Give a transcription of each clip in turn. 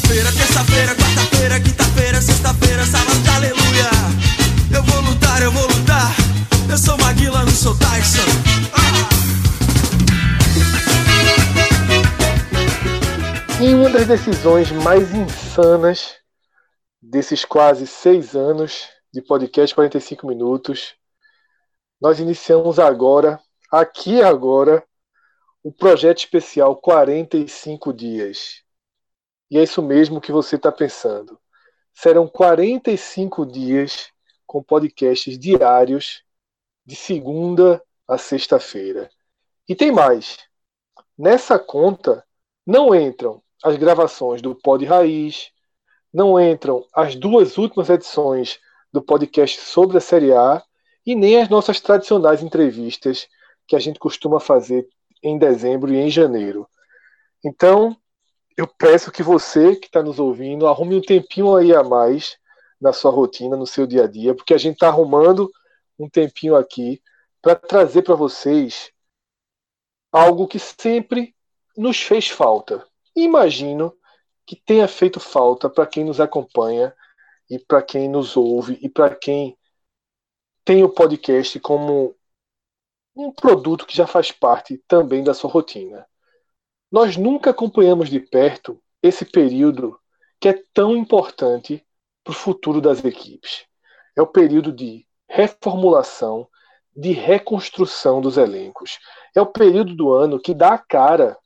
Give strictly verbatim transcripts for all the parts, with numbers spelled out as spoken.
segunda-feira, terça-feira, quarta-feira, quinta-feira, sexta-feira, sábado, aleluia. Eu vou lutar, eu vou lutar. Eu sou Maguila, não sou Tyson. Ah! Em uma das decisões mais insanas desses quase seis anos de podcast quarenta e cinco minutos, nós iniciamos agora, aqui agora, o projeto especial quarenta e cinco dias. E é isso mesmo que você está pensando. Serão quarenta e cinco dias com podcasts diários de segunda a sexta-feira. E tem mais. Nessa conta não entram as gravações do Pod Raiz, não entram as duas últimas edições do podcast sobre a Série A e nem as nossas tradicionais entrevistas que a gente costuma fazer em dezembro e em janeiro. Então, eu peço que você que está nos ouvindo, arrume um tempinho aí a mais na sua rotina, no seu dia a dia, porque a gente está arrumando um tempinho aqui para trazer para vocês algo que sempre nos fez falta. Imagino que tenha feito falta para quem nos acompanha e para quem nos ouve e para quem tem o podcast como um produto que já faz parte também da sua rotina. Nós nunca acompanhamos de perto esse período que é tão importante para o futuro das equipes. É o período de reformulação, de reconstrução dos elencos. É o período do ano que dá a cara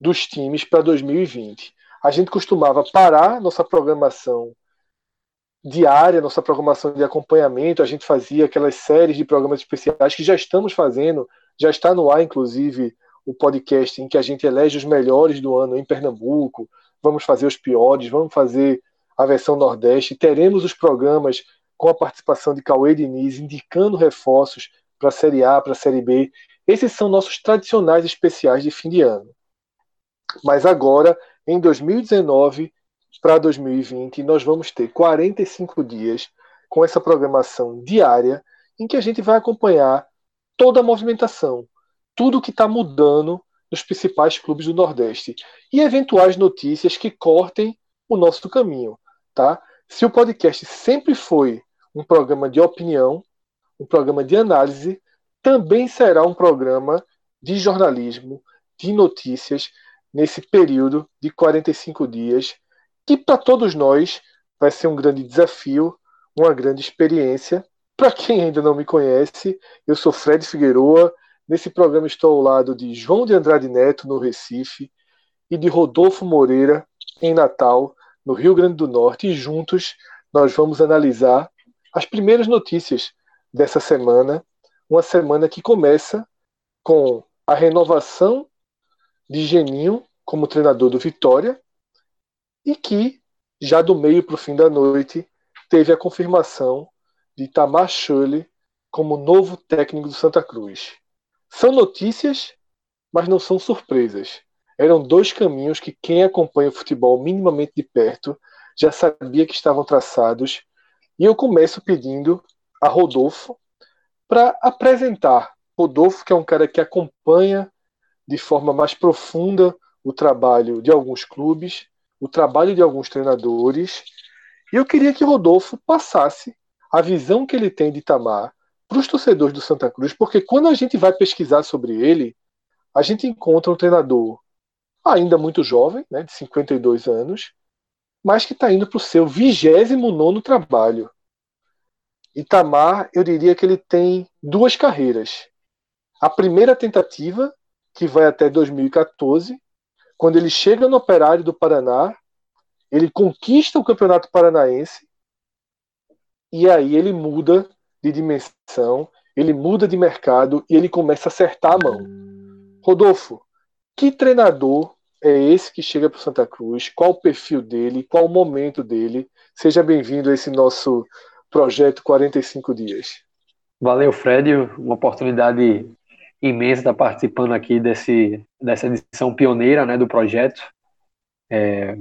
dos times para dois mil e vinte. A gente costumava parar nossa programação diária, nossa programação de acompanhamento, a gente fazia aquelas séries de programas especiais que já estamos fazendo, já está no ar, inclusive, o podcast em que a gente elege os melhores do ano em Pernambuco, vamos fazer os piores, vamos fazer a versão Nordeste, teremos os programas com a participação de Cauê Diniz, indicando reforços para a Série A, para a Série B. Esses são nossos tradicionais especiais de fim de ano. Mas agora, em dois mil e dezenove, para dois mil e vinte, nós vamos ter quarenta e cinco dias com essa programação diária em que a gente vai acompanhar toda a movimentação, tudo que está mudando nos principais clubes do Nordeste e eventuais notícias que cortem o nosso caminho. Tá? Se o podcast sempre foi um programa de opinião, um programa de análise, também será um programa de jornalismo, de notícias, nesse período de quarenta e cinco dias, que para todos nós vai ser um grande desafio, uma grande experiência. Para quem ainda não me conhece, eu sou Fred Figueroa. Nesse programa estou ao lado de João de Andrade Neto, no Recife, e de Rodolfo Moreira, em Natal, no Rio Grande do Norte. E juntos nós vamos analisar as primeiras notícias dessa semana. Uma semana que começa com a renovação de Geninho como treinador do Vitória, e que, já do meio para o fim da noite, teve a confirmação de Itamar Schulle como novo técnico do Santa Cruz. São notícias, mas não são surpresas. Eram dois caminhos que quem acompanha o futebol minimamente de perto já sabia que estavam traçados. E eu começo pedindo a Rodolfo para apresentar. Rodolfo, que é um cara que acompanha de forma mais profunda o trabalho de alguns clubes, o trabalho de alguns treinadores, e eu queria que Rodolfo passasse a visão que ele tem de Itamar para os torcedores do Santa Cruz, porque quando a gente vai pesquisar sobre ele, a gente encontra um treinador ainda muito jovem, né, de cinquenta e dois anos, mas que está indo para o seu vigésimo nono trabalho. Itamar, eu diria que ele tem duas carreiras. A primeira tentativa, que vai até dois mil e quatorze, quando ele chega no Operário do Paraná, ele conquista o Campeonato Paranaense e aí ele muda de dimensão, ele muda de mercado e ele começa a acertar a mão. Rodolfo, que treinador é esse que chega para o Santa Cruz? Qual o perfil dele? Qual o momento dele? Seja bem-vindo a esse nosso projeto quarenta e cinco dias. Valeu, Fred. Uma oportunidade imenso estar participando aqui desse, dessa edição pioneira, né, do projeto, é,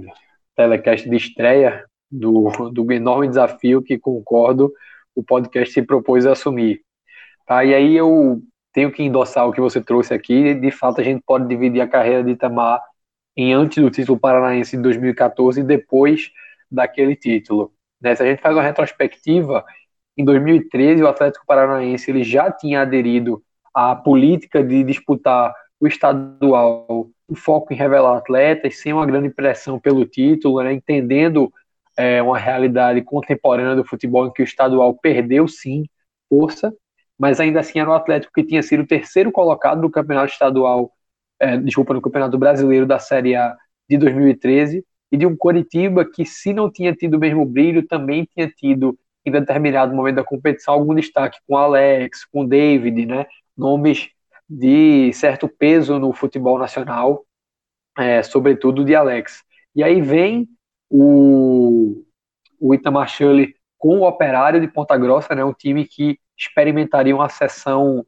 telecast de estreia do, do enorme desafio que, concordo, o podcast se propôs a assumir. Tá, e aí eu tenho que endossar o que você trouxe aqui. De fato, a gente pode dividir a carreira de Itamar em antes do título paranaense de dois mil e quatorze e depois daquele título. Né? Se a gente faz uma retrospectiva, em dois mil e treze o Atlético Paranaense ele já tinha aderido à política de disputar o estadual, o foco em revelar atletas, sem uma grande pressão pelo título, né? Entendendo é, uma realidade contemporânea do futebol em que o estadual perdeu, sim, força, mas ainda assim era o Atlético que tinha sido o terceiro colocado do campeonato estadual, é, desculpa, no Campeonato Brasileiro da Série A de dois mil e treze, e de um Coritiba que, se não tinha tido o mesmo brilho, também tinha tido, em determinado momento da competição, algum destaque com Alex, com David, né? Nomes de certo peso no futebol nacional, é, sobretudo de Alex. E aí vem o, o Itamar Schulle com o Operário de Ponta Grossa, né, um time que experimentaria uma sessão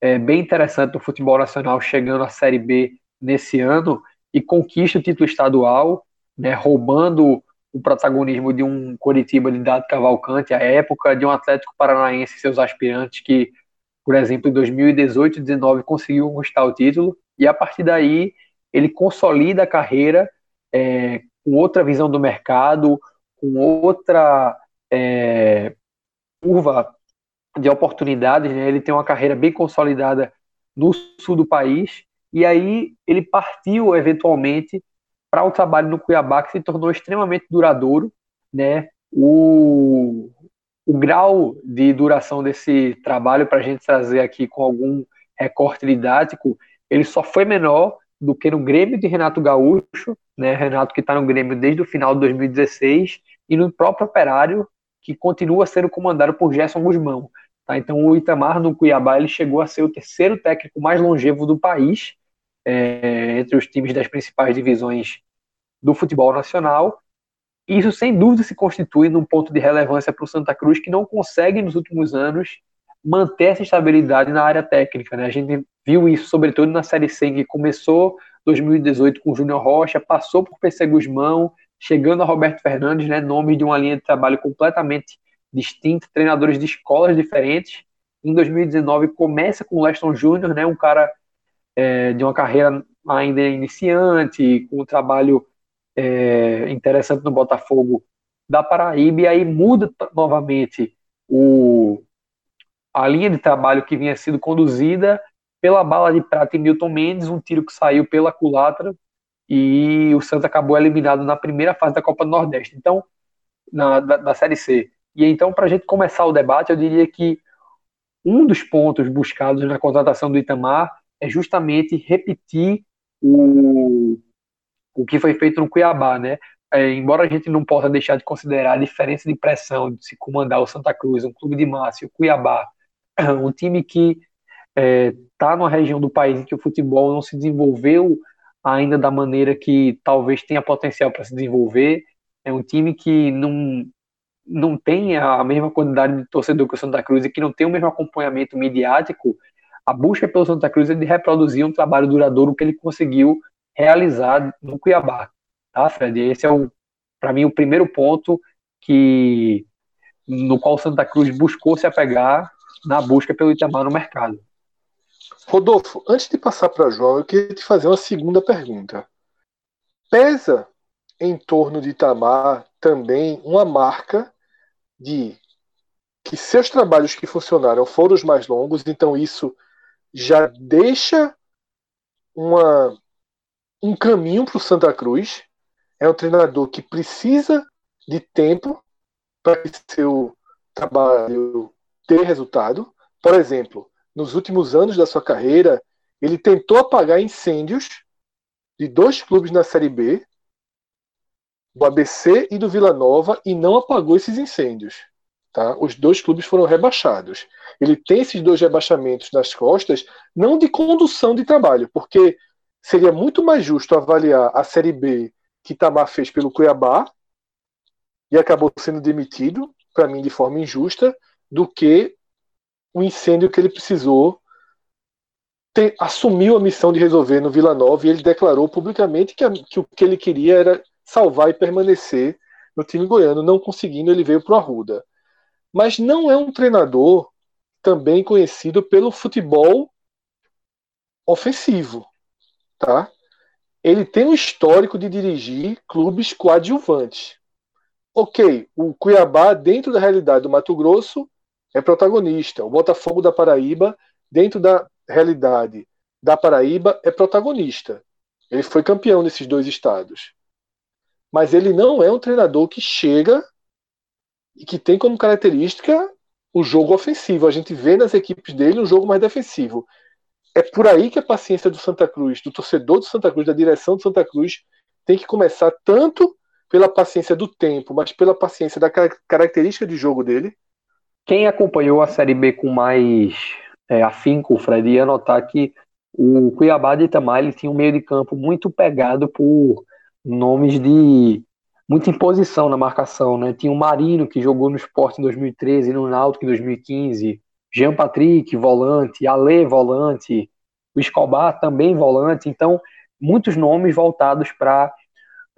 é, bem interessante do futebol nacional, chegando à Série B nesse ano, e conquista o título estadual, né, roubando o protagonismo de um Coritiba de Dado Cavalcante, à época, de um Atlético Paranaense e seus aspirantes que, por exemplo, em dois mil e dezoito e dois mil e dezenove conseguiu conquistar o título, e a partir daí ele consolida a carreira é, com outra visão do mercado, com outra é, curva de oportunidades, né? Ele tem uma carreira bem consolidada no sul do país, e aí ele partiu eventualmente para o trabalho no Cuiabá, que se tornou extremamente duradouro, né? O... O grau de duração desse trabalho, para a gente trazer aqui com algum recorte didático, ele só foi menor do que no Grêmio de Renato Gaúcho, né? Renato que está no Grêmio desde o final de dois mil e dezesseis, e no próprio Operário, que continua sendo comandado por Gerson Gusmão. Tá? Então o Itamar no Cuiabá ele chegou a ser o terceiro técnico mais longevo do país, é, entre os times das principais divisões do futebol nacional. Isso, sem dúvida, se constitui num ponto de relevância para o Santa Cruz, que não consegue, nos últimos anos, manter essa estabilidade na área técnica. Né? A gente viu isso, sobretudo, na Série C, que começou em dois mil e dezoito com o Júnior Rocha, passou por P C Gusmão, chegando a Roberto Fernandes, né? Nomes de uma linha de trabalho completamente distinta, treinadores de escolas diferentes. Em dois mil e dezenove, começa com o Leston Júnior, né? Um cara é, de uma carreira ainda iniciante, com um trabalho... É interessante no Botafogo da Paraíba, e aí muda novamente o, a linha de trabalho que vinha sendo conduzida pela bala de prata em Milton Mendes, um tiro que saiu pela culatra, e o Santos acabou eliminado na primeira fase da Copa do Nordeste, então, na, da, da Série C. E então, para a gente começar o debate, eu diria que um dos pontos buscados na contratação do Itamar é justamente repetir o... o que foi feito no Cuiabá, né? É, embora a gente não possa deixar de considerar a diferença de pressão de se comandar o Santa Cruz, um clube de massa, o Cuiabá, um time que está é, numa região do país em que o futebol não se desenvolveu ainda da maneira que talvez tenha potencial para se desenvolver, é um time que não, não tem a mesma quantidade de torcedor que o Santa Cruz e que não tem o mesmo acompanhamento midiático. A busca pelo Santa Cruz é de reproduzir um trabalho duradouro que ele conseguiu realizado no Cuiabá, tá, Fred? Esse é, para mim, o primeiro ponto que, no qual o Santa Cruz buscou se apegar na busca pelo Itamar no mercado. Rodolfo, antes de passar para João, eu queria te fazer uma segunda pergunta. Pesa em torno de Itamar também uma marca de que seus trabalhos que funcionaram foram os mais longos, então isso já deixa uma... um caminho para o Santa Cruz. É um treinador que precisa de tempo para que seu trabalho ter resultado. Por exemplo, nos últimos anos da sua carreira, ele tentou apagar incêndios de dois clubes na Série B, do A B C e do Vila Nova, e não apagou esses incêndios. Tá? Os dois clubes foram rebaixados. Ele tem esses dois rebaixamentos nas costas, não de condução de trabalho, porque seria muito mais justo avaliar a Série B que Itamar fez pelo Cuiabá e acabou sendo demitido, para mim, de forma injusta, do que o incêndio que ele precisou ter, assumiu a missão de resolver no Vila Nova, e ele declarou publicamente que, a, que o que ele queria era salvar e permanecer no time goiano. Não conseguindo, ele veio para o Arruda. Mas não é um treinador também conhecido pelo futebol ofensivo. Tá? ele tem um histórico de dirigir clubes coadjuvantes. Ok, o Cuiabá, dentro da realidade do Mato Grosso, é protagonista. O Botafogo da Paraíba, dentro da realidade da Paraíba, é protagonista. Ele foi campeão nesses dois estados. Mas ele não é um treinador que chega e que tem como característica o jogo ofensivo. A gente vê nas equipes dele um jogo mais defensivo. É por aí que a paciência do Santa Cruz, do torcedor do Santa Cruz, da direção do Santa Cruz, tem que começar tanto pela paciência do tempo, mas pela paciência da car- característica de jogo dele. Quem acompanhou a Série B com mais é, afinco, Fred, ia notar que o Cuiabá de Itamar, ele tinha um meio de campo muito pegado por nomes de muita imposição na marcação, né? Tinha o Marino, que jogou no Sport em dois mil e treze, no Náutico em dois mil e quinze, Jean Patrick, volante, Alê, volante, o Escobar também volante. Então, muitos nomes voltados para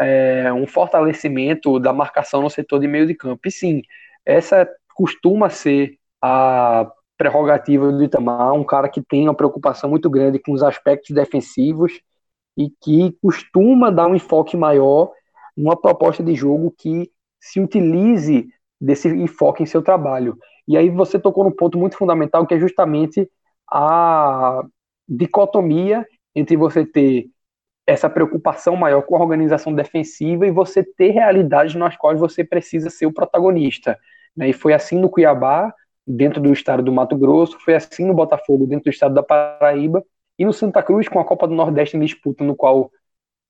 é, um fortalecimento da marcação no setor de meio de campo. E sim, essa costuma ser a prerrogativa do Itamar, um cara que tem uma preocupação muito grande com os aspectos defensivos e que costuma dar um enfoque maior numa proposta de jogo que se utilize desse enfoque em seu trabalho. E aí você tocou num ponto muito fundamental, que é justamente a dicotomia entre você ter essa preocupação maior com a organização defensiva e você ter realidades nas quais você precisa ser o protagonista. E foi assim no Cuiabá, dentro do estado do Mato Grosso, foi assim no Botafogo, dentro do estado da Paraíba, e no Santa Cruz, com a Copa do Nordeste em disputa, no qual,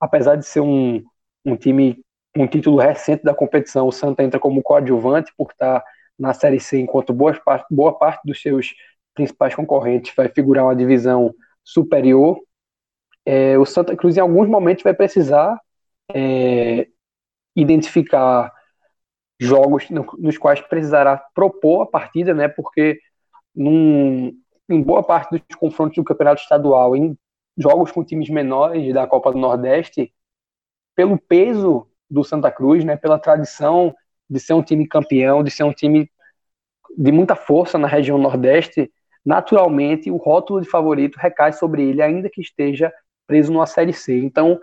apesar de ser um, um time, um título recente da competição, o Santa entra como coadjuvante por estar na Série C, enquanto boa parte, boa parte dos seus principais concorrentes vai figurar uma divisão superior. É, o Santa Cruz, em alguns momentos, vai precisar é, identificar jogos nos quais precisará propor a partida, né? Porque num, em boa parte dos confrontos do Campeonato Estadual, em jogos com times menores da Copa do Nordeste, pelo peso do Santa Cruz, né? Pela tradição de ser um time campeão, de ser um time de muita força na região Nordeste, naturalmente o rótulo de favorito recai sobre ele, ainda que esteja preso numa Série C. Então,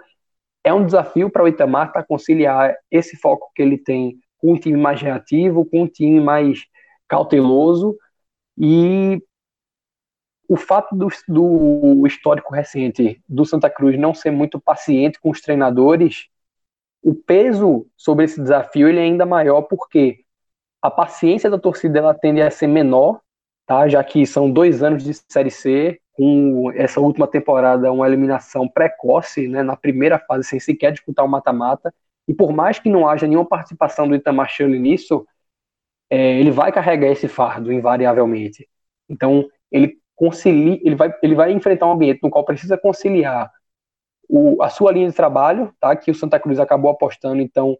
é um desafio para o Itamar para conciliar esse foco que ele tem com um time mais reativo, com um time mais cauteloso, e o fato do, do histórico recente do Santa Cruz não ser muito paciente com os treinadores, o peso sobre esse desafio ele é ainda maior, porque a paciência da torcida ela tende a ser menor, tá? Já que são dois anos de Série C, com essa última temporada uma eliminação precoce, né, na primeira fase, sem sequer disputar o mata-mata. E por mais que não haja nenhuma participação do Itamar Schulle nisso, é, ele vai carregar esse fardo, invariavelmente. Então, ele, concilia, ele, vai, ele vai enfrentar um ambiente no qual precisa conciliar o, a sua linha de trabalho, tá? Que o Santa Cruz acabou apostando, então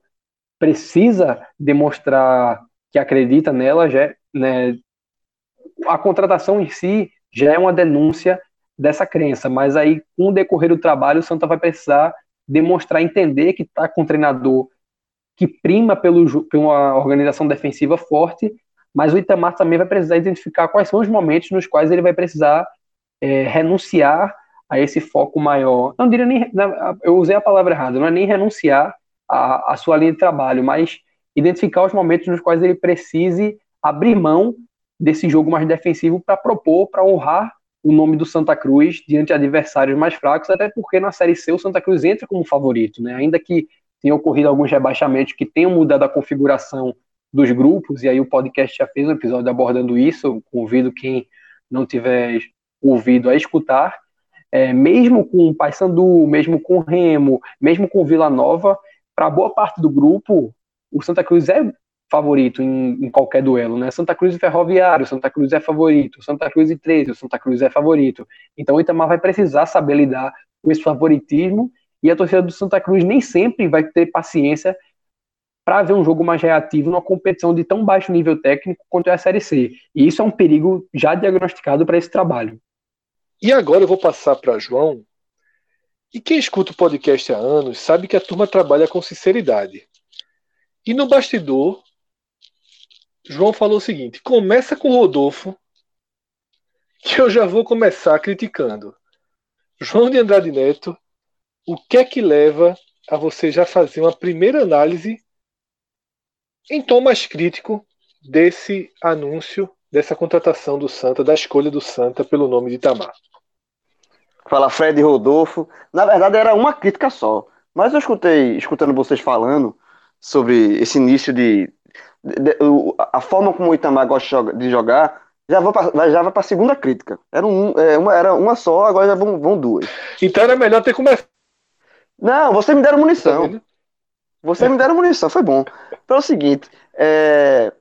precisa demonstrar que acredita nela. Já, né? A contratação em si já é uma denúncia dessa crença, mas aí, com o decorrer do trabalho, o Santa vai precisar demonstrar, entender que está com um treinador que prima pelo, por uma organização defensiva forte, mas o Itamar também vai precisar identificar quais são os momentos nos quais ele vai precisar é, renunciar a esse foco maior. Não diria nem, eu usei a palavra errada, não é nem renunciar a, a sua linha de trabalho, mas identificar os momentos nos quais ele precise abrir mão desse jogo mais defensivo para propor, para honrar o nome do Santa Cruz diante de adversários mais fracos, até porque na Série C o Santa Cruz entra como favorito, né? Ainda que tenha ocorrido alguns rebaixamentos que tenham mudado a configuração dos grupos, e aí o podcast já fez um episódio abordando isso, eu convido quem não tiver ouvido a escutar, é, mesmo com o Paysandu, mesmo com o Remo, mesmo com o Vila Nova, para boa parte do grupo, o Santa Cruz é favorito em, em qualquer duelo, né? Santa Cruz e Ferroviário, Santa Cruz é favorito, Santa Cruz e treze, Santa Cruz é favorito. Então o Itamar vai precisar saber lidar com esse favoritismo, e a torcida do Santa Cruz nem sempre vai ter paciência para ver um jogo mais reativo numa competição de tão baixo nível técnico quanto é a Série C. E isso é um perigo já diagnosticado para esse trabalho. E agora eu vou passar para João, e quem escuta o podcast há anos sabe que a turma trabalha com sinceridade. E no bastidor, João falou o seguinte: começa com o Rodolfo, que eu já vou começar criticando. João de Andrade Neto o que é que leva a você já fazer uma primeira análise em tom mais crítico desse anúncio, dessa contratação do Santa, da escolha do Santa pelo nome de Itamar? Fala, Fred e Rodolfo. Na verdade, era uma crítica só. Mas eu escutei, escutando vocês falando sobre esse início de... de, de a forma como o Itamar gosta de jogar, já vou pra, já vai para a segunda crítica. Era, um, é, uma, era uma só, agora já vão, vão duas. Então era melhor ter começado. Não, vocês me deram munição. Vocês me deram munição, foi bom. Então é o seguinte, é...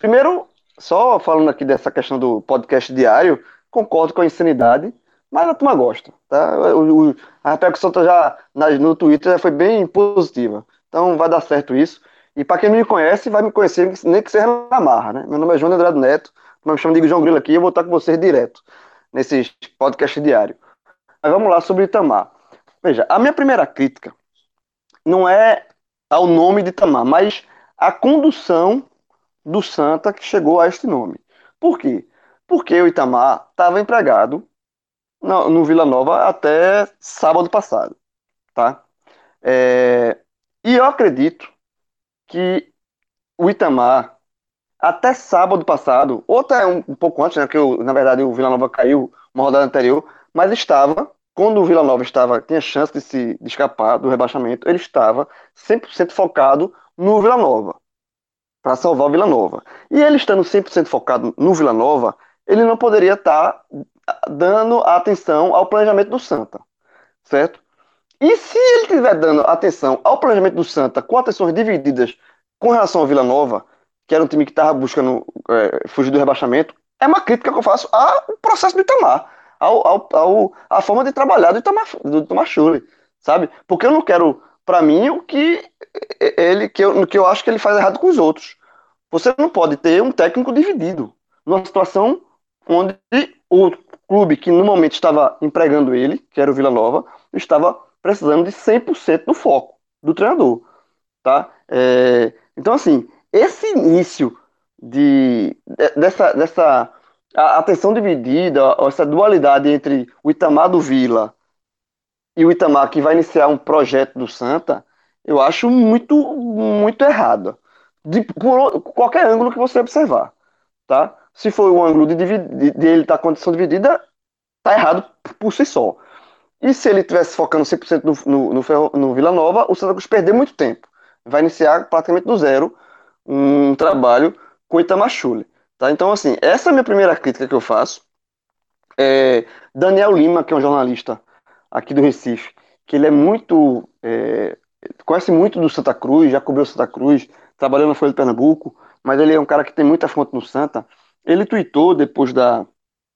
primeiro, só falando aqui dessa questão do podcast diário, concordo com a insanidade, mas a turma gosta, tá? O, o, a repercussão já no Twitter já foi bem positiva, então vai dar certo isso. E para quem não me conhece, vai me conhecer nem que seja na marra, né? Meu nome é João de Andrade Neto, mas me chamo de João Grilo aqui, eu vou estar com vocês direto nesse podcast diário. Mas vamos lá sobre Itamar. Veja, a minha primeira crítica não é ao nome de Itamar, mas à condução do Santa que chegou a este nome. Por quê? Porque o Itamar estava empregado no, no Vila Nova até sábado passado, tá? É, e eu acredito que o Itamar, até sábado passado, ou até um, um pouco antes, né, que eu, na verdade o Vila Nova caiu uma rodada anterior, mas estava, quando o Vila Nova estava, tinha chance de se de escapar do rebaixamento, ele estava cem por cento focado no Vila Nova, para salvar o Vila Nova. E ele estando cem por cento focado no Vila Nova, ele não poderia estar dando atenção ao planejamento do Santa, certo? E se ele estiver dando atenção ao planejamento do Santa com atenções divididas com relação ao Vila Nova, que era um time que estava buscando é, fugir do rebaixamento, é uma crítica que eu faço ao processo do Itamar, ao, ao, ao, à forma de trabalhar do Itamar, do Itamar Schulle, sabe? Porque eu não quero... Para mim, o que, ele, que, eu, que eu acho que ele faz errado com os outros. Você não pode ter um técnico dividido numa situação onde o clube que no momento estava empregando ele, que era o Vila Nova, estava precisando de cem por cento do foco do treinador. Tá? É, então, assim, esse início de, dessa, dessa a atenção dividida, essa dualidade entre o Itamar do Vila e o Itamar que vai iniciar um projeto do Santa, eu acho muito, muito errado. De, por qualquer ângulo que você observar, tá? Se for um ângulo de, de, de ele estar tá com a condição dividida, tá errado por si só. E se ele estivesse focando cem por cento no, no, no, no Vila Nova, o Santa Cruz perdeu muito tempo. Vai iniciar praticamente do zero um trabalho com o Itamar Schulle, tá? Então, assim, essa é a minha primeira crítica que eu faço. É, Daniel Lima, que é um jornalista aqui do Recife, que ele é muito, é, conhece muito do Santa Cruz, já cobriu o Santa Cruz, trabalhou na Folha de Pernambuco, mas ele é um cara que tem muita fonte no Santa. Ele tweetou, depois da,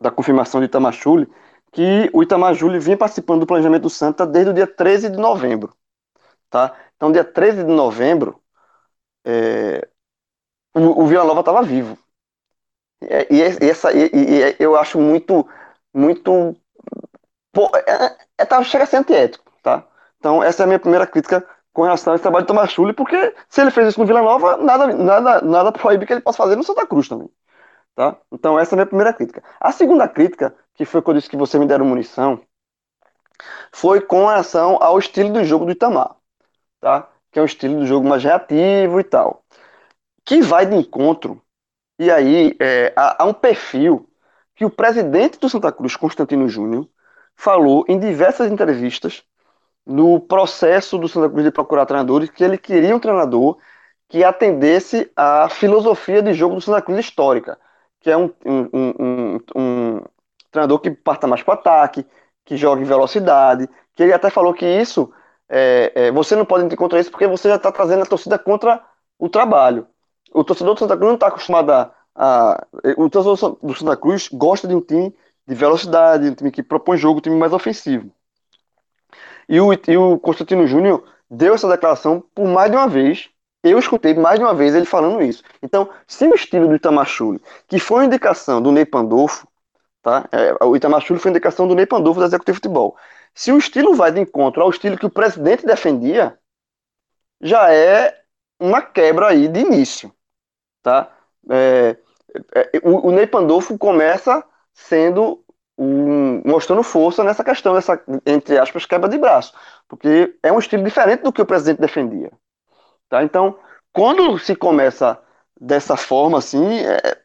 da confirmação de Itamar Schulle, que o Itamar Schulle vinha participando do planejamento do Santa desde o dia treze de novembro. Tá? Então, dia treze de novembro, é, o, o Vila Nova estava vivo. E, e, essa, e, e eu acho muito... muito Pô, é, é, tá, chega a ser antiético, tá? Então essa é a minha primeira crítica com relação a esse trabalho de Itamar Schulle, porque se ele fez isso no Vila Nova, nada, nada, nada proíbe que ele possa fazer no Santa Cruz também, tá? Então essa é a minha primeira crítica. A segunda crítica, que foi quando eu disse que vocês me deram munição, foi com relação ao estilo do jogo do Itamar, tá? Que é um estilo do jogo mais reativo e tal, que vai de encontro, e aí é, há, há um perfil que o presidente do Santa Cruz, Constantino Júnior, falou em diversas entrevistas no processo do Santa Cruz de procurar treinadores, que ele queria um treinador que atendesse à filosofia de jogo do Santa Cruz histórica, que é um, um, um, um, um treinador que parta mais para o ataque, que joga em velocidade, que ele até falou que isso, é, é, você não pode ir contra isso porque você já está trazendo a torcida contra o trabalho. O torcedor do Santa Cruz não está acostumado a, a... O torcedor do Santa Cruz gosta de um time de velocidade, um time que propõe jogo, um time mais ofensivo. E o, e o Constantino Júnior deu essa declaração por mais de uma vez, eu escutei mais de uma vez ele falando isso. Então, se o estilo do Itamar Schulle, que foi uma indicação do Ney Pandolfo, tá? É, o Itamar Schulle foi uma indicação do Ney Pandolfo da Executiva Futebol, se o estilo vai de encontro ao estilo que o presidente defendia, já é uma quebra aí de início, tá? É, é, o, o Ney Pandolfo começa sendo um, mostrando força nessa questão, dessa, entre aspas, quebra de braço, porque é um estilo diferente do que o presidente defendia. Tá? Então, quando se começa dessa forma, assim, é,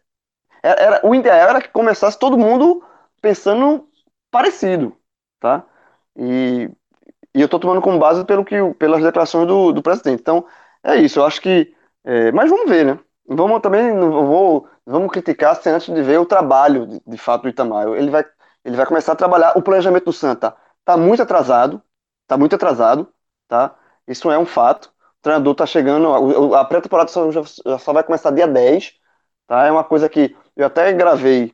era, o ideal era que começasse todo mundo pensando parecido. Tá? E, e eu estou tomando como base pelo que, pelas declarações do, do presidente. Então, é isso, eu acho que... É, mas vamos ver, né? Vamos também, não vou, vamos criticar sem antes de ver o trabalho, de, de fato, do Itamar. Ele vai, ele vai começar a trabalhar. O planejamento do Santa está muito atrasado, está muito atrasado, tá? Isso é um fato. O treinador está chegando, a, a pré-temporada só, já, só vai começar dia dez, tá? É uma coisa que eu até gravei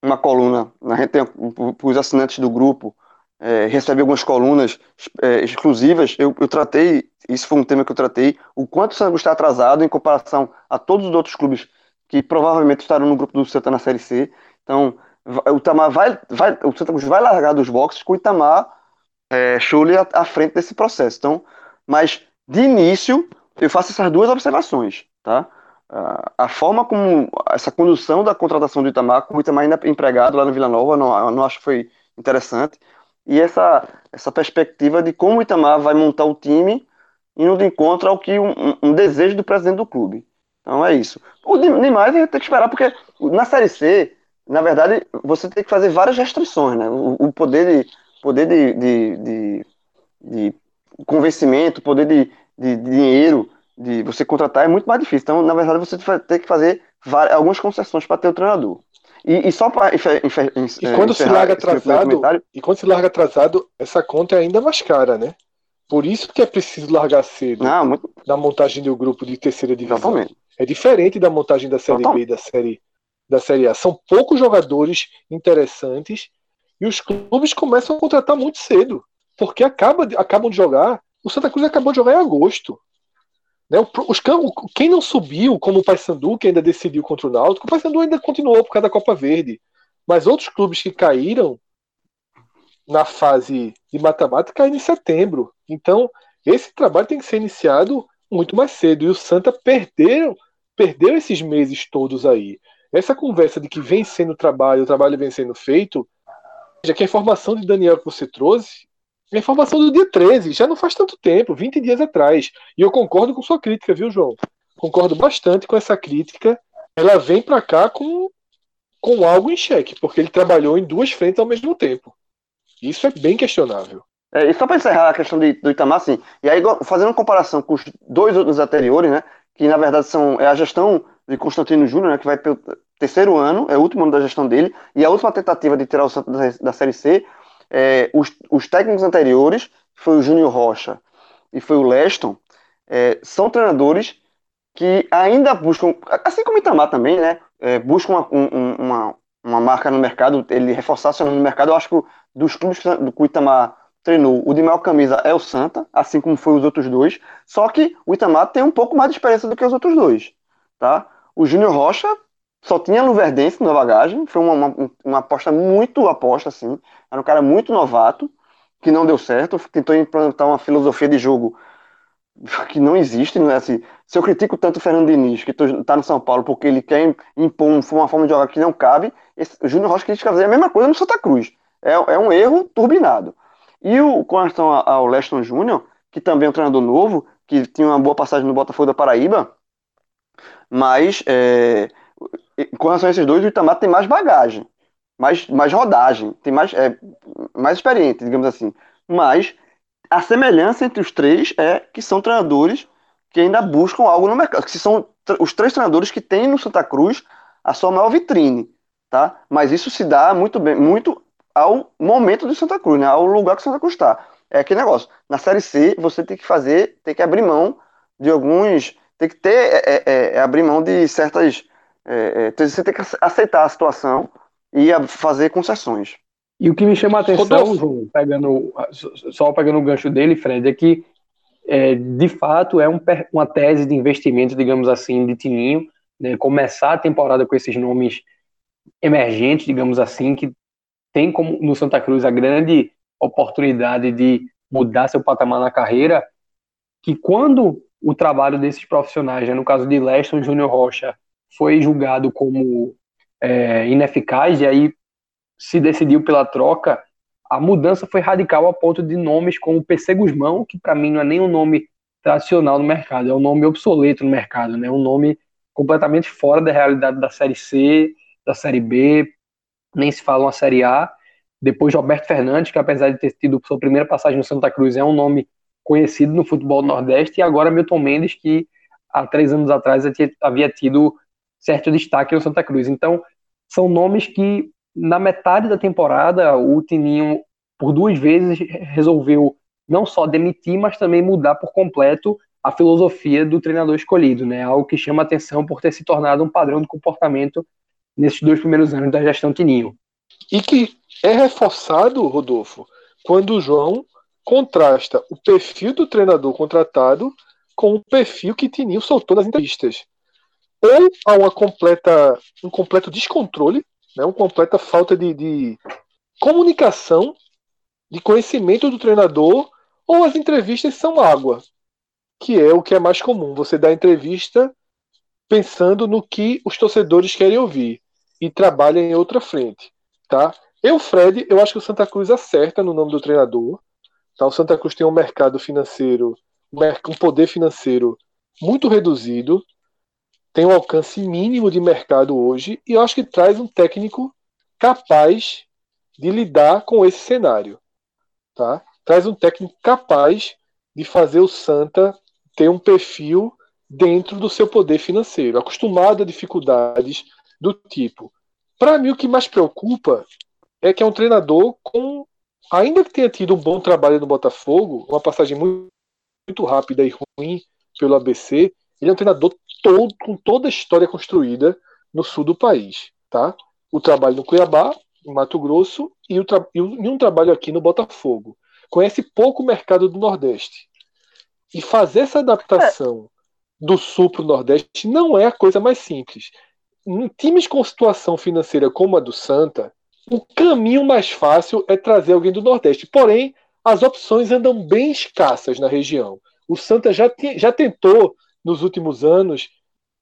uma coluna, a gente tem os assinantes do grupo, é, recebi algumas colunas é, exclusivas, eu, eu tratei, isso foi um tema que eu tratei, o quanto o Santa Cruz está atrasado em comparação a todos os outros clubes que provavelmente estarão no grupo do Santa na Série C. Então, o, Itamar vai, vai, o Santa Cruz vai largar dos boxes com o Itamar é, Schulle à, à frente desse processo. Então, mas, de início, eu faço essas duas observações. Tá? A, a forma como essa condução da contratação do Itamar, com o Itamar ainda empregado lá no Vila Nova, não, não acho que foi interessante. E essa, essa perspectiva de como o Itamar vai montar o time indo de encontro ao que um, um desejo do presidente do clube. Então é isso. O demais vai ter que esperar, porque na Série C, na verdade, você tem que fazer várias restrições, né? O, o poder, de, poder de, de, de, de convencimento, poder de, de, de dinheiro, de você contratar é muito mais difícil. Então, na verdade, você tem que fazer várias, algumas concessões para ter o treinador. E, e só para e quando se larga atrasado e quando se larga atrasado essa conta é ainda mais cara, né? Por isso que é preciso largar cedo. Não, muito... na montagem do grupo de terceira divisão. Exatamente. É diferente da montagem da Série Exatamente. B, da série da série A. São poucos jogadores interessantes e os clubes começam a contratar muito cedo, porque acaba acabam de jogar. O Santa Cruz acabou de jogar em agosto. Né, os, quem não subiu, como o Paysandu, que ainda decidiu contra o Náutico, o Paysandu ainda continuou por causa da Copa Verde, mas outros clubes que caíram na fase de mata-mata caíram em setembro. Então esse trabalho tem que ser iniciado muito mais cedo, e o Santa perdeu, perdeu esses meses todos aí. Essa conversa de que vem sendo trabalho, o trabalho vem sendo feito, já que a informação de Daniel que você trouxe, a informação do dia treze, já não faz tanto tempo, vinte dias atrás. E eu concordo com sua crítica, viu, João? Concordo bastante com essa crítica. Ela vem para cá com, com algo em xeque, porque ele trabalhou em duas frentes ao mesmo tempo. Isso é bem questionável. É, e só para encerrar a questão de, do Itamar, assim, e aí fazendo uma comparação com os dois outros anteriores, né, que na verdade são, é a gestão de Constantino Júnior, né, que vai pelo terceiro ano, é o último ano da gestão dele, e a última tentativa de tirar o Santos da, da Série C. É, os, os técnicos anteriores, foi o Júnior Rocha e foi o Leston, é, são treinadores que ainda buscam, assim como o Itamar também, né, é, buscam uma, um, uma, uma marca no mercado, ele reforçar seu nome no mercado. Eu acho que dos clubes do que o Itamar treinou, o de maior camisa é o Santa, assim como foi os outros dois, só que o Itamar tem um pouco mais de experiência do que os outros dois, tá? O Júnior Rocha só tinha Luverdense na bagagem, foi uma, uma, uma aposta muito aposta, assim. Era um cara muito novato, que não deu certo, tentou implantar uma filosofia de jogo que não existe, não é assim. Se eu critico tanto o Fernando Diniz, que tá no São Paulo, porque ele quer impor uma forma de jogar que não cabe, esse, o Júnior Rocha quis fazer a mesma coisa no Santa Cruz. É, é um erro turbinado. E o, com relação ao Leston Júnior, que também é um treinador novo, que tinha uma boa passagem no Botafogo da Paraíba, mas... É, com relação a esses dois, o Itamar tem mais bagagem, mais, mais rodagem, tem mais, é, mais experiente, digamos assim. Mas a semelhança entre os três é que são treinadores que ainda buscam algo no mercado, que são os três treinadores que têm no Santa Cruz a sua maior vitrine, tá? Mas isso se dá muito bem, muito ao momento do Santa Cruz, né? Ao lugar que o Santa Cruz está. É aquele negócio. Na Série C, você tem que fazer, tem que abrir mão de alguns, tem que ter, é, é, é, abrir mão de certas... É, então você tem que aceitar a situação e a fazer concessões. E o que me chama a atenção, João, pegando, só pegando o gancho dele, Fred, é que é, de fato é um, uma tese de investimento, digamos assim, de Tininho, né, começar a temporada com esses nomes emergentes, digamos assim, que tem como no Santa Cruz a grande oportunidade de mudar seu patamar na carreira, que quando o trabalho desses profissionais, né, no caso de Leston e Júnior Rocha, foi julgado como é, ineficaz, e aí se decidiu pela troca, a mudança foi radical a ponto de nomes como P C Gusmão, que para mim não é nem um nome tradicional no mercado, é um nome obsoleto no mercado, né? Um nome completamente fora da realidade da Série C, da Série B, nem se fala uma Série A. Depois Roberto Fernandes, que apesar de ter tido sua primeira passagem no Santa Cruz, é um nome conhecido no futebol do Nordeste, e agora Milton Mendes, que há três anos atrás havia tido certo destaque no Santa Cruz. Então, são nomes que na metade da temporada o Tininho, por duas vezes, resolveu não só demitir, mas também mudar por completo a filosofia do treinador escolhido, né? Algo que chama atenção por ter se tornado um padrão de comportamento nesses dois primeiros anos da gestão Tininho. E que é reforçado, Rodolfo, quando o João contrasta o perfil do treinador contratado com o perfil que Tininho soltou nas entrevistas. Ou há uma completa, um completo descontrole, né, uma completa falta de, de comunicação, de conhecimento do treinador, ou as entrevistas são água, que é o que é mais comum. Você dá entrevista pensando no que os torcedores querem ouvir e trabalha em outra frente. Tá? Eu, Fred, eu acho que o Santa Cruz acerta no nome do treinador. Tá? O Santa Cruz tem um mercado financeiro, um poder financeiro muito reduzido, tem um alcance mínimo de mercado hoje, e eu acho que traz um técnico capaz de lidar com esse cenário. Tá? Traz um técnico capaz de fazer o Santa ter um perfil dentro do seu poder financeiro, acostumado a dificuldades do tipo. Para mim, o que mais preocupa é que é um treinador com, ainda que tenha tido um bom trabalho no Botafogo, uma passagem muito, muito rápida e ruim pelo A B C, ele é um treinador todo, com toda a história construída no sul do país, tá? O trabalho no Cuiabá, em Mato Grosso, e, o tra- e um trabalho aqui no Botafogo. Conhece pouco o mercado do Nordeste. E fazer essa adaptação é. do sul para o Nordeste não é a coisa mais simples. Em times com situação financeira como a do Santa, o caminho mais fácil é trazer alguém do Nordeste. Porém, as opções andam bem escassas na região. O Santa já, te- já tentou... nos últimos anos,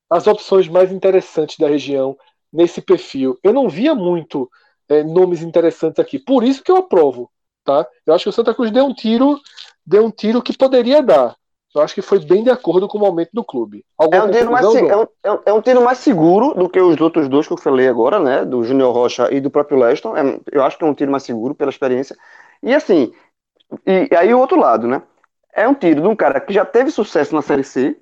as opções mais interessantes da região nesse perfil. Eu não via muito é, nomes interessantes aqui. Por isso que eu aprovo. Tá? Eu acho que o Santa Cruz deu um tiro, deu um tiro que poderia dar. Eu acho que foi bem de acordo com o momento do clube. É um, tiro mais, é, um, é um tiro mais seguro do que os outros dois que eu falei agora, né? Do Júnior Rocha e do próprio Leston. É, eu acho que é um tiro mais seguro pela experiência. E assim, e, e aí o outro lado, né? É um tiro de um cara que já teve sucesso na Série C,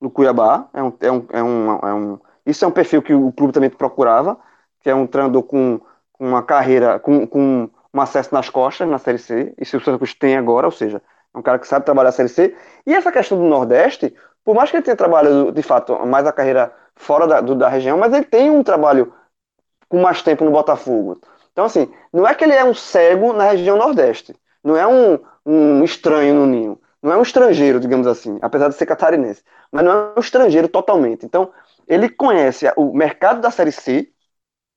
no Cuiabá, é um, é, um, é, um, é um isso é um perfil que o clube também procurava, que é um treinador com, com uma carreira, com, com um acesso nas costas na Série C, e se o Santa Cruz tem agora, ou seja, é um cara que sabe trabalhar a Série C, e essa questão do Nordeste, por mais que ele tenha trabalhado de fato mais a carreira fora da, do, da região, mas ele tem um trabalho com mais tempo no Botafogo, então assim, não é que ele é um cego na região Nordeste, não é um, um estranho no ninho. Não é um estrangeiro, digamos assim, apesar de ser catarinense, mas não é um estrangeiro totalmente. Então, ele conhece o mercado da Série C,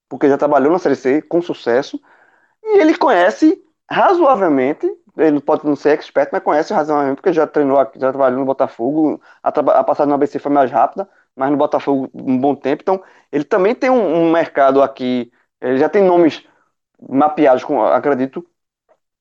porque já trabalhou na Série C com sucesso, e ele conhece razoavelmente, ele pode não ser expert, mas conhece razoavelmente, porque já treinou, já trabalhou no Botafogo, a, a passagem no A B C foi mais rápida, mas no Botafogo um bom tempo. Então, ele também tem um, um mercado aqui, ele já tem nomes mapeados, com, acredito,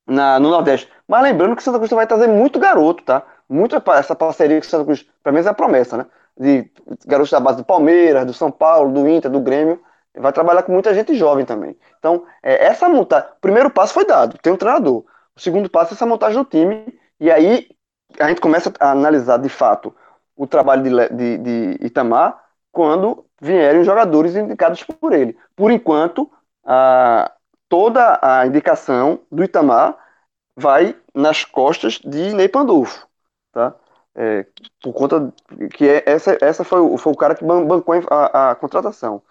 Na, no Nordeste, mas lembrando que o Santa Cruz vai trazer muito garoto, tá? Muita essa parceria que o Santa Cruz, pra mim, é a promessa, né? De garotos da base do Palmeiras, do São Paulo, do Inter, do Grêmio, vai trabalhar com muita gente jovem também. Então, é, essa montagem, o primeiro passo foi dado, tem um treinador. O segundo passo é essa montagem do time, e aí a gente começa a analisar de fato o trabalho de, de, de Itamar quando vierem os jogadores indicados por ele. Por enquanto, a toda a indicação do Itamar vai nas costas de Ney Pandolfo, tá? É, por conta que é, essa, essa foi, foi o cara que bancou a, a contratação.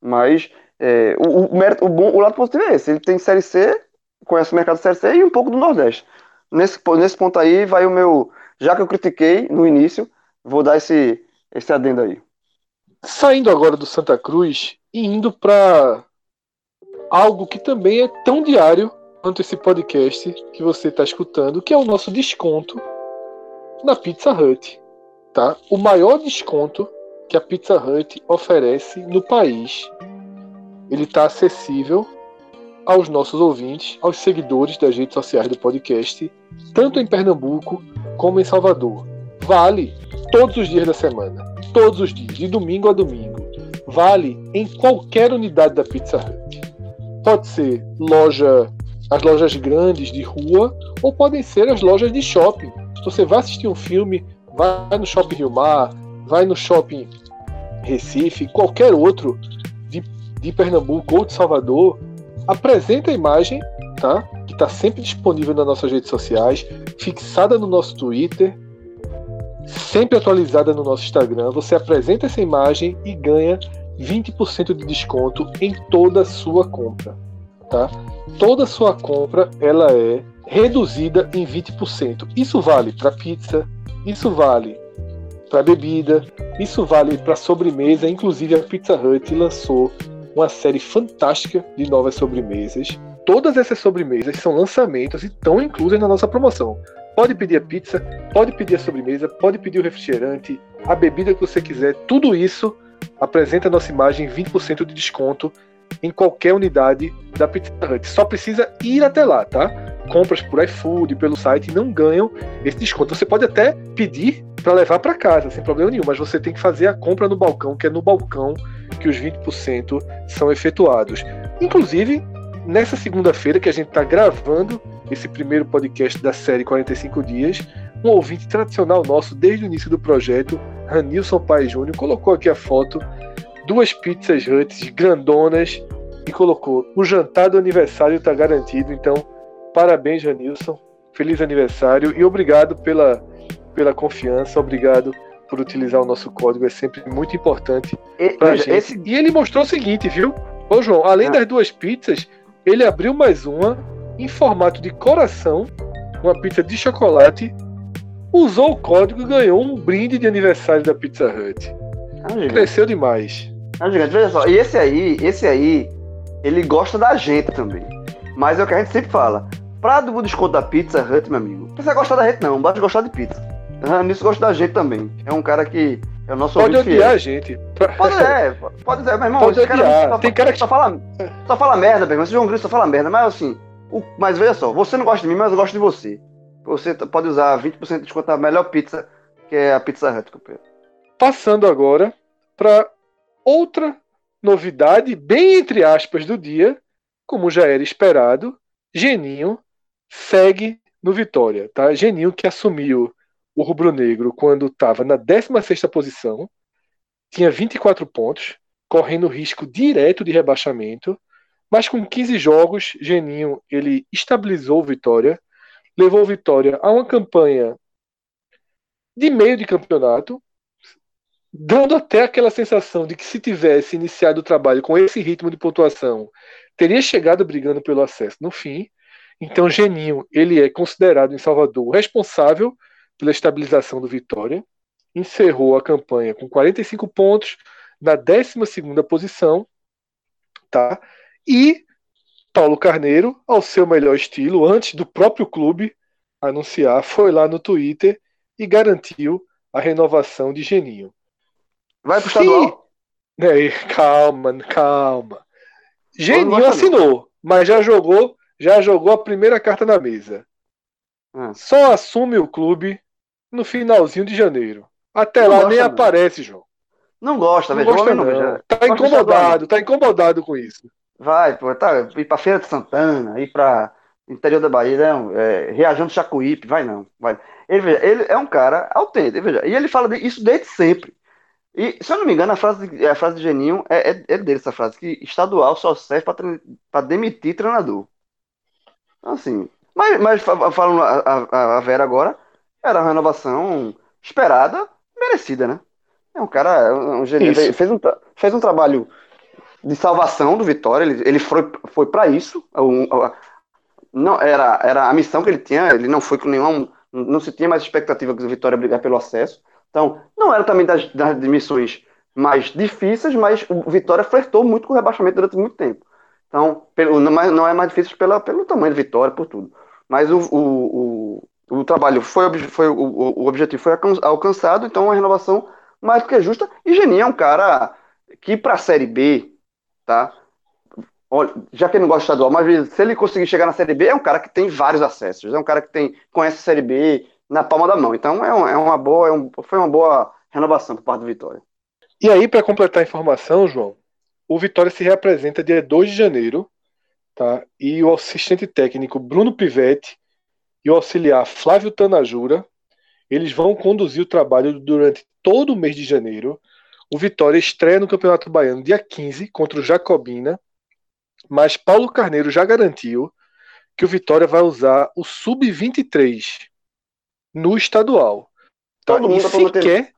Mas é, o, o, mérito, o, bom, o lado positivo é esse. Ele tem Série C, conhece o mercado da Série C e um pouco do Nordeste. Nesse, nesse ponto aí vai o meu... Já que eu critiquei no início, vou dar esse, esse adendo aí. Saindo agora do Santa Cruz e indo para... algo que também é tão diário quanto esse podcast que você está escutando, que é o nosso desconto na Pizza Hut. Tá? O maior desconto que a Pizza Hut oferece no país. Ele está acessível aos nossos ouvintes, aos seguidores das redes sociais do podcast, tanto em Pernambuco como em Salvador. Vale todos os dias da semana, todos os dias, de domingo a domingo. Vale em qualquer unidade da Pizza Hut. Pode ser loja, as lojas grandes de rua, ou podem ser as lojas de shopping. Se você vai assistir um filme, vai no Shopping Rio Mar, vai no Shopping Recife, qualquer outro de, de Pernambuco ou de Salvador, apresenta a imagem, tá? Que está sempre disponível nas nossas redes sociais, fixada no nosso Twitter, sempre atualizada no nosso Instagram. Você apresenta essa imagem e ganha vinte por cento de desconto em toda a sua compra, tá? Toda a sua compra, ela é reduzida em vinte por cento. Isso vale para pizza, isso vale para bebida, isso vale para sobremesa. Inclusive a Pizza Hut lançou uma série fantástica de novas sobremesas. Todas essas sobremesas são lançamentos e estão inclusas na nossa promoção. Pode pedir a pizza, pode pedir a sobremesa, pode pedir o refrigerante, a bebida que você quiser. Tudo isso apresenta a nossa imagem, vinte por cento de desconto em qualquer unidade da Pizza Hut. Só precisa ir até lá, tá? Compras por iFood, pelo site, não ganham esse desconto. Você pode até pedir para levar para casa, sem problema nenhum, mas você tem que fazer a compra no balcão, que é no balcão que os vinte por cento são efetuados. Inclusive, nessa segunda-feira que a gente está gravando esse primeiro podcast da série quarenta e cinco dias, um ouvinte tradicional nosso desde o início do projeto, Ranilson Paes Júnior, colocou aqui a foto, duas pizzas Hut grandonas, e colocou: o jantar do aniversário está garantido. Então, parabéns, Ranilson, feliz aniversário e obrigado pela, pela confiança, obrigado por utilizar o nosso código, é sempre muito importante para a gente. Esse... E ele mostrou o seguinte, viu? Ô João, além ah. das duas pizzas, ele abriu mais uma em formato de coração, uma pizza de chocolate, usou o código e ganhou um brinde de aniversário da Pizza Hut. Ah, cresceu demais. Ah, gente, veja só, e esse aí, esse aí, ele gosta da gente também. Mas é o que a gente sempre fala, pra do desconto da Pizza Hut, meu amigo, não precisa gostar da gente não, não basta gostar de pizza. Ranilson gosta da gente também, é um cara que é o nosso amigo. Pode odiar a gente. Pode é, pode dizer, é, meu irmão, pode esse cara só, tem cara que... só, fala, só fala merda, meu irmão, esse João Grilo só fala merda, mas assim, o, mas veja só, você não gosta de mim, mas eu gosto de você. Você pode usar vinte por cento de desconto da melhor pizza, que é a Pizza Hut, companheiro. Passando agora para outra novidade, bem entre aspas, do dia, como já era esperado, Geninho segue no Vitória, tá? Geninho, que assumiu o rubro-negro quando estava na décima sexta posição, tinha vinte e quatro pontos, correndo risco direto de rebaixamento, mas com quinze jogos, Geninho ele estabilizou o Vitória, levou o Vitória a uma campanha de meio de campeonato, dando até aquela sensação de que se tivesse iniciado o trabalho com esse ritmo de pontuação, teria chegado brigando pelo acesso no fim. Então Geninho, ele é considerado em Salvador responsável pela estabilização do Vitória, encerrou a campanha com quarenta e cinco pontos, na décima segunda posição, tá? E Paulo Carneiro, ao seu melhor estilo, antes do próprio clube anunciar, foi lá no Twitter e garantiu a renovação de Geninho. Vai pro estadual? É, calma, calma. Geninho assinou, mas já jogou, já jogou a primeira carta na mesa. Hum. Só assume o clube no finalzinho de janeiro. Até não lá gosta, nem mano. Aparece, João. Não gosta, velho. Tá não incomodado, tá incomodado com isso. Vai, pô, tá, ir pra Feira de Santana, ir pra interior da Bahia, não, é, Reajando Jacuípe, vai não. Vai. Ele, veja, ele é um cara autêntico, veja, e ele fala isso desde sempre. E, se eu não me engano, a frase, a frase de Geninho é, é, é dele, essa frase, que estadual só serve pra, trein, pra demitir treinador. Então, assim, mas, mas falando a, a, a Vera agora, era uma renovação esperada, merecida, né? É um cara, um Geninho, fez um, fez um trabalho de salvação do Vitória, ele, ele foi, foi pra isso, um, um, não, era, era a missão que ele tinha, ele não foi com nenhum, não se tinha mais expectativa que o Vitória brigar pelo acesso. Então, não era também das, das missões mais difíceis, mas o Vitória flertou muito com o rebaixamento durante muito tempo. Então, pelo, não é mais difícil pela, pelo tamanho do Vitória, por tudo. Mas o, o, o, o trabalho, foi, foi, o, o objetivo foi alcançado, então uma renovação mais do que justa. E Geninho é um cara que para a Série B, tá? Olha, já que ele não gosta de estadual, mas se ele conseguir chegar na Série B, é um cara que tem vários acessos, é um cara que tem, conhece a Série B na palma da mão. Então é, um, é uma boa, é um, foi uma boa renovação por parte do Vitória. E aí, para completar a informação, João, o Vitória se reapresenta dia dois de janeiro, tá? E o assistente técnico Bruno Pivetti e o auxiliar Flávio Tanajura, eles vão conduzir o trabalho durante todo o mês de janeiro. O Vitória estreia no Campeonato Baiano dia quinze contra o Jacobina, mas Paulo Carneiro já garantiu que o Vitória vai usar o sub vinte e três no estadual. Tá? E sequer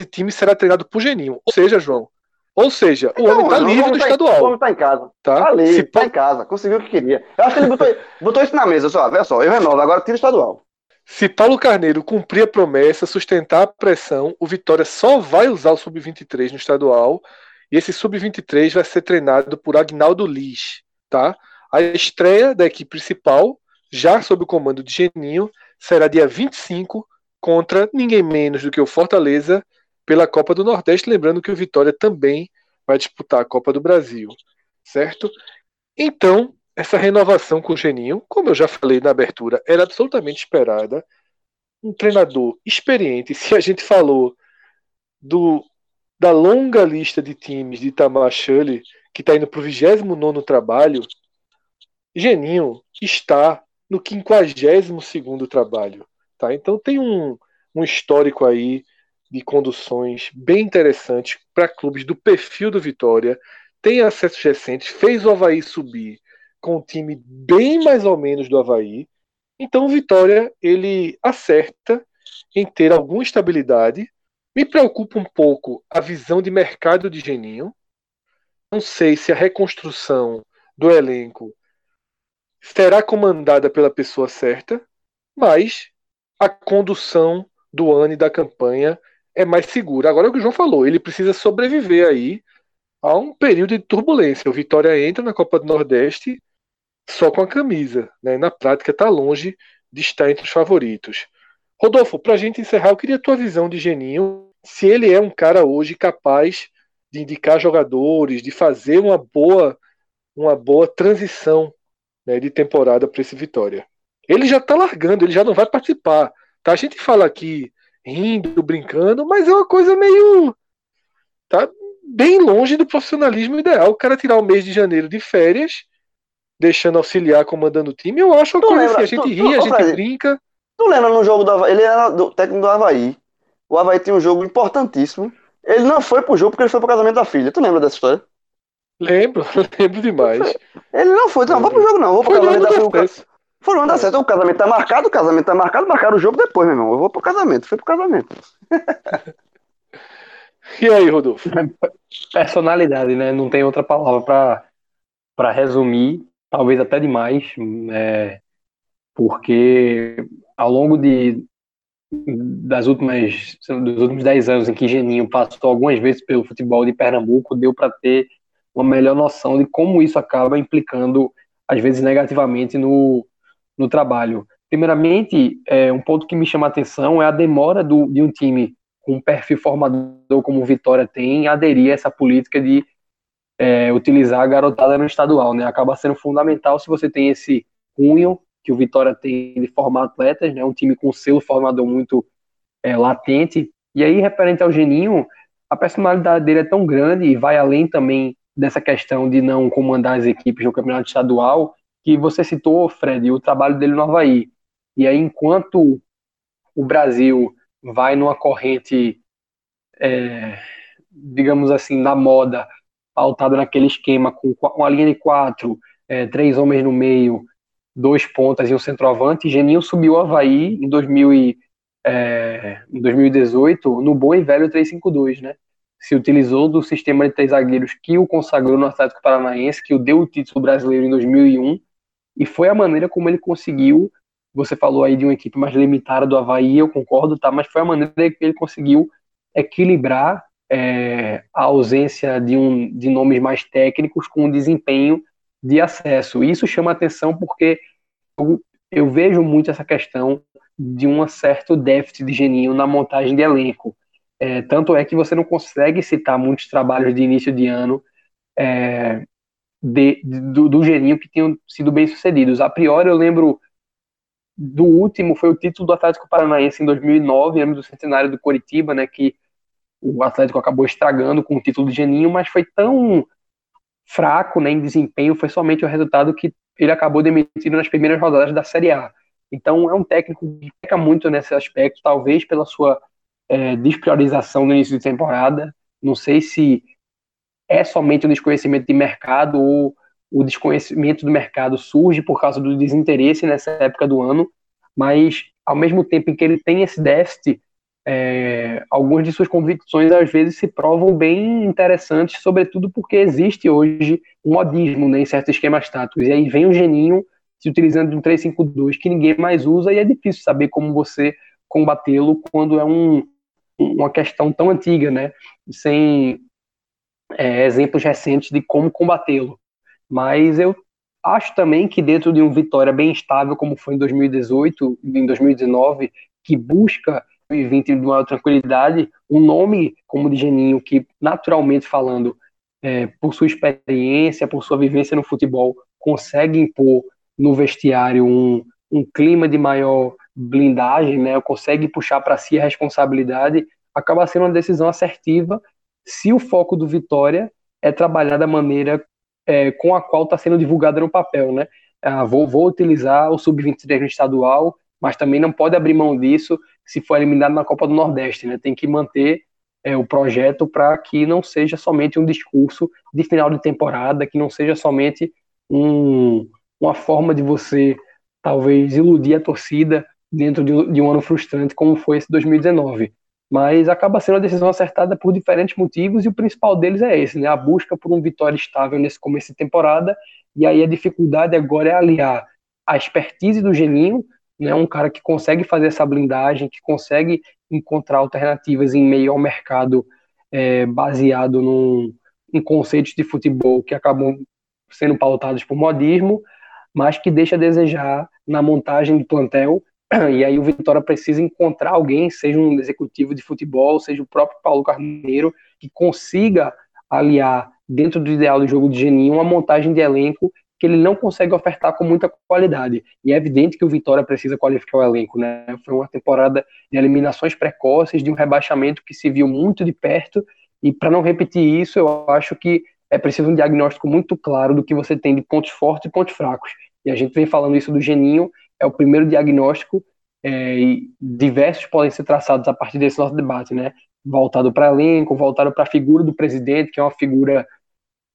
esse time será treinado por Geninho. Ou seja, João, ou seja, o então, homem está livre do tá, estadual. O homem está em casa. Está tá livre, está em casa. Conseguiu o que queria. Eu acho que ele botou, botou isso na mesa. Só, olha só, eu renovo, agora tiro o estadual. Se Paulo Carneiro cumprir a promessa, sustentar a pressão, o Vitória só vai usar o sub vinte e três no estadual, e esse sub vinte e três vai ser treinado por Agnaldo Liz, tá? A estreia da equipe principal, já sob o comando de Geninho, será dia vinte e cinco contra ninguém menos do que o Fortaleza pela Copa do Nordeste, lembrando que o Vitória também vai disputar a Copa do Brasil, certo? Então, essa renovação com o Geninho, como eu já falei na abertura, era absolutamente esperada. Um treinador experiente. Se a gente falou do, da longa lista de times de Itamar Schulle, que está indo para o vigésimo nono trabalho, Geninho está no quinquagésimo segundo trabalho. Tá? Então tem um, um histórico aí de conduções bem interessante para clubes do perfil do Vitória. Tem acessos recentes, fez o Avaí subir com um time bem mais ou menos do Avaí. Então o Vitória ele acerta em ter alguma estabilidade. Me preocupa um pouco a visão de mercado de Geninho. Não sei se a reconstrução do elenco será comandada pela pessoa certa, mas a condução do ano e da campanha é mais segura. Agora é o que o João falou, ele precisa sobreviver aí a um período de turbulência. O Vitória entra na Copa do Nordeste só com a camisa, né? Na prática está longe de estar entre os favoritos. Rodolfo, para a gente encerrar, eu queria a tua visão de Geninho, se ele é um cara hoje capaz de indicar jogadores, de fazer uma boa, uma boa transição, né, de temporada para esse Vitória. Ele já está largando, ele já não vai participar, tá? A gente fala aqui rindo, brincando, mas é uma coisa meio, tá, bem longe do profissionalismo ideal. O cara tirar o mês de janeiro de férias, deixando auxiliar, comandando o time, eu acho uma tu coisa lembra, assim, a gente tu, ri, tu, a gente Fred, brinca. Tu lembra no jogo do Avaí? Ele era do, técnico do Avaí. O Avaí tinha um jogo importantíssimo. Ele não foi pro jogo porque ele foi pro casamento da filha. Tu lembra dessa história? Lembro, lembro demais. Ele não foi, não, vou pro jogo não, vou pro foi casamento da filha. Foi no ano da certo, o casamento tá marcado, o casamento tá marcado, marcaram o jogo depois, meu irmão. Eu vou pro casamento, foi pro casamento. E aí, Rodolfo? Personalidade, né? Não tem outra palavra pra, pra resumir, talvez até demais, é, porque ao longo de, das últimas, dos últimos dez anos em que Geninho passou algumas vezes pelo futebol de Pernambuco, deu para ter uma melhor noção de como isso acaba implicando, às vezes negativamente, no, no trabalho. Primeiramente, é, um ponto que me chama a atenção é a demora do, de um time um perfil formador como o Vitória tem, aderir a essa política de é, utilizar a garotada no estadual, né? Acaba sendo fundamental se você tem esse cunho que o Vitória tem de formar atletas, né? Um time com selo formador muito é, latente. E aí, referente ao Geninho, a personalidade dele é tão grande e vai além também dessa questão de não comandar as equipes no campeonato estadual, que você citou, Fred, o trabalho dele no Avaí. E aí, enquanto o Brasil vai numa corrente, é, digamos assim, da moda, pautada naquele esquema com uma linha de quatro, é, três homens no meio, dois pontas e um centroavante. Geninho subiu o Avaí em, dois mil e, é, em dois mil e dezoito no bom e velho três cinco dois, né? Se utilizou do sistema de três zagueiros que o consagrou no Atlético Paranaense, que o deu o título brasileiro em dois mil e um, e foi a maneira como ele conseguiu. Você falou aí de uma equipe mais limitada do Avaí, eu concordo, tá? Mas foi a maneira que ele conseguiu equilibrar é, a ausência de, um, de nomes mais técnicos com o desempenho de acesso. E isso chama atenção porque eu, eu vejo muito essa questão de um certo déficit de Geninho na montagem de elenco. É, tanto é que você não consegue citar muitos trabalhos de início de ano é, de, de, do, do Geninho que tinham sido bem sucedidos. A priori eu lembro do último, foi o título do Atlético Paranaense em dois mil e nove, lembro do centenário do Coritiba, né, que o Atlético acabou estragando com o título de Geninho, mas foi tão fraco, né, em desempenho, foi somente o resultado que ele acabou demitido nas primeiras rodadas da Série A. Então é um técnico que peca muito nesse aspecto, talvez pela sua é, despriorização no início de temporada. Não sei se é somente o desconhecimento de mercado ou o desconhecimento do mercado surge por causa do desinteresse nessa época do ano, mas ao mesmo tempo em que ele tem esse déficit, É, algumas de suas convicções às vezes se provam bem interessantes, sobretudo porque existe hoje um modismo, né, em certos esquemas táticos, e aí vem o Geninho se utilizando de um três cinco dois que ninguém mais usa, e é difícil saber como você combatê-lo quando é um, uma questão tão antiga, né, sem é, exemplos recentes de como combatê-lo. Mas eu acho também que dentro de um Vitória bem estável como foi em dois mil e dezoito, em dois mil e dezenove, que busca dois mil e vinte de maior tranquilidade, um nome como o de Geninho, que naturalmente falando, é, por sua experiência, por sua vivência no futebol, consegue impor no vestiário um, um clima de maior blindagem, né, consegue puxar para si a responsabilidade, acaba sendo uma decisão assertiva se o foco do Vitória é trabalhar da maneira é, com a qual está sendo divulgada no papel, né? Ah, vou, vou utilizar o sub vinte e três no estadual, mas também não pode abrir mão disso se for eliminado na Copa do Nordeste, né? Tem que manter é, o projeto para que não seja somente um discurso de final de temporada, que não seja somente um, uma forma de você, talvez, iludir a torcida dentro de, de um ano frustrante como foi esse dois mil e dezenove. Mas acaba sendo uma decisão acertada por diferentes motivos, e o principal deles é esse, né? A busca por um Vitória estável nesse começo de temporada, e aí a dificuldade agora é aliar a expertise do Geninho, né, um cara que consegue fazer essa blindagem, que consegue encontrar alternativas em meio ao mercado é, baseado num, em conceitos de futebol que acabam sendo pautados por modismo, mas que deixa a desejar na montagem de plantel. E aí o Vitória precisa encontrar alguém, seja um executivo de futebol, seja o próprio Paulo Carneiro, que consiga aliar dentro do ideal do jogo de Geninho uma montagem de elenco que ele não consegue ofertar com muita qualidade. E é evidente que o Vitória precisa qualificar o elenco, né? Foi uma temporada de eliminações precoces, de um rebaixamento que se viu muito de perto, e para não repetir isso, eu acho que é preciso um diagnóstico muito claro do que você tem de pontos fortes e pontos fracos. E a gente vem falando isso do Geninho, é o primeiro diagnóstico, é, e diversos podem ser traçados a partir desse nosso debate, né? Voltado para elenco, voltado para a figura do presidente, que é uma figura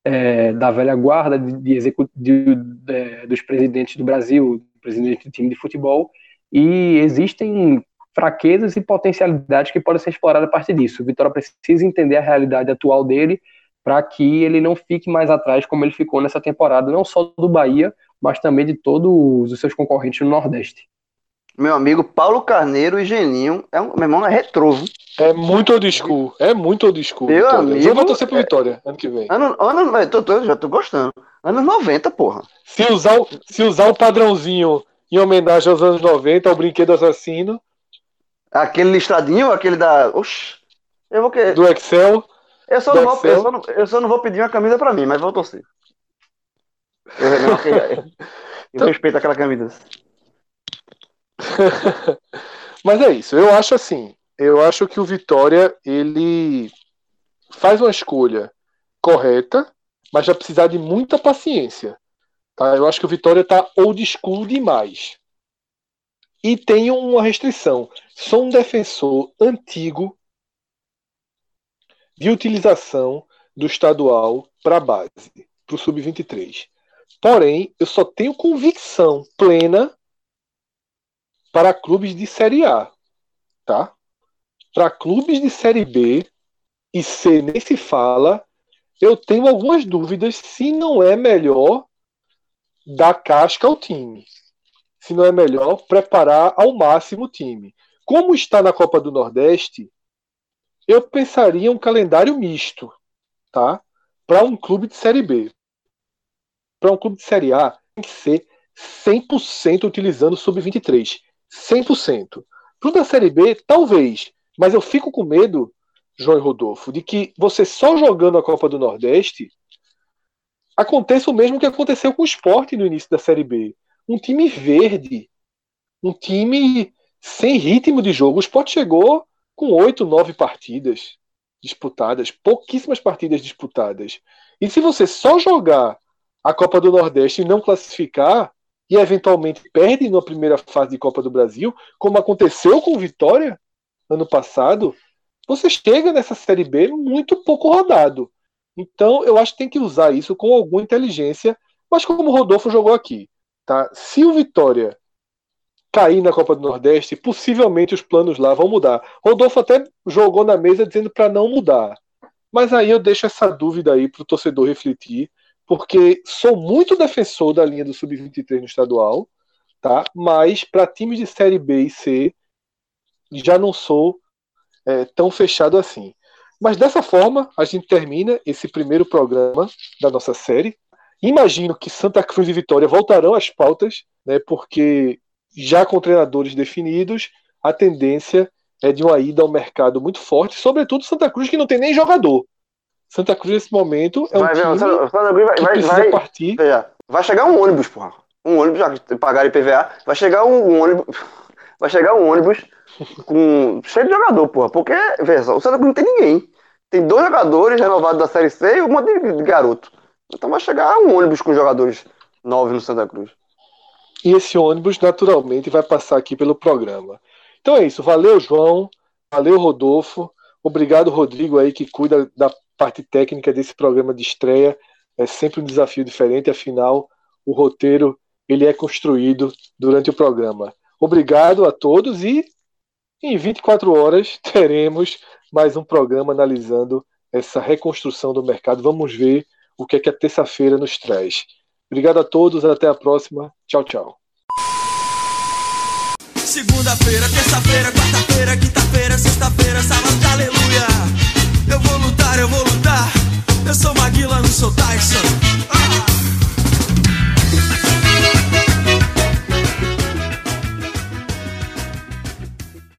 É, da velha guarda de, de execut... de, de, dos presidentes do Brasil, presidente do time de futebol, e existem fraquezas e potencialidades que podem ser exploradas a partir disso. O Vitória precisa entender a realidade atual dele para que ele não fique mais atrás como ele ficou nessa temporada, não só do Bahia, mas também de todos os seus concorrentes no Nordeste. Meu amigo, Paulo Carneiro e Geninho, é um, meu irmão, é retrô. É muito old school, é muito old school. Meu Vitória. Amigo... Eu vou torcer pro Vitória, ano que vem. Ano, ano, eu tô, tô, já tô gostando. Anos noventa, porra. Se usar, se usar o padrãozinho em homenagem aos anos noventa, ao brinquedo assassino... Aquele listadinho, aquele da... Oxi, eu vou querer... Do Excel. Eu só, não, Excel. Vou, eu só, não, eu só não vou pedir uma camisa pra mim, mas vou torcer. Eu, eu, eu, eu, eu respeito aquela camisa. Mas é isso, eu acho assim, eu acho que o Vitória ele faz uma escolha correta, mas vai precisar de muita paciência, tá? Eu acho que o Vitória tá old school demais e tem uma restrição. Sou um defensor antigo de utilização do estadual para base, para o sub vinte e três, porém eu só tenho convicção plena para clubes de Série A, tá? Para clubes de Série B e C nem se fala, eu tenho algumas dúvidas se não é melhor dar casca ao time, se não é melhor preparar ao máximo o time. Como está na Copa do Nordeste, eu pensaria um calendário misto, tá? Para um clube de Série B. Para um clube de Série A, tem que ser cem por cento utilizando o sub vinte e três. cem por cento. Pro da Série B, talvez. Mas eu fico com medo, João e Rodolfo, de que você só jogando a Copa do Nordeste aconteça o mesmo que aconteceu com o Sport no início da Série B. Um time verde, um time sem ritmo de jogo. O Sport chegou com oito, nove partidas disputadas, pouquíssimas partidas disputadas. E se você só jogar a Copa do Nordeste e não classificar, e eventualmente perde na primeira fase de Copa do Brasil, como aconteceu com o Vitória ano passado, você chega nessa Série B muito pouco rodado. Então eu acho que tem que usar isso com alguma inteligência, mas como o Rodolfo jogou aqui, tá? Se o Vitória cair na Copa do Nordeste, possivelmente os planos lá vão mudar. Rodolfo até jogou na mesa dizendo para não mudar, mas aí eu deixo essa dúvida aí pro torcedor refletir, porque sou muito defensor da linha do sub vinte e três no estadual, tá? Mas para times de Série B e C já não sou é, tão fechado assim. Mas dessa forma a gente termina esse primeiro programa da nossa série. Imagino que Santa Cruz e Vitória voltarão às pautas, né, porque já com treinadores definidos, a tendência é de uma ida ao mercado muito forte, sobretudo Santa Cruz, que não tem nem jogador. Santa Cruz, nesse momento, é um vai, time não, Santa, Santa Cruz vai, que vai, precisa vai, partir. Veja, vai chegar um ônibus, porra. Um ônibus, já que pagaram I P V A, vai chegar um, um ônibus vai chegar um ônibus com, cheio de jogador, porra. Porque, veja, o Santa Cruz não tem ninguém. Tem dois jogadores renovados da Série C e um monte de garoto. Então vai chegar um ônibus com jogadores novos no Santa Cruz. E esse ônibus, naturalmente, vai passar aqui pelo programa. Então é isso. Valeu, João. Valeu, Rodolfo. Obrigado, Rodrigo, aí, que cuida da parte técnica desse programa de estreia. É sempre um desafio diferente, afinal, o roteiro ele é construído durante o programa. Obrigado a todos e em vinte e quatro horas teremos mais um programa analisando essa reconstrução do mercado. Vamos ver o que é que a terça-feira nos traz. Obrigado a todos, até a próxima. Tchau, tchau. Segunda-feira, terça-feira, quarta-feira,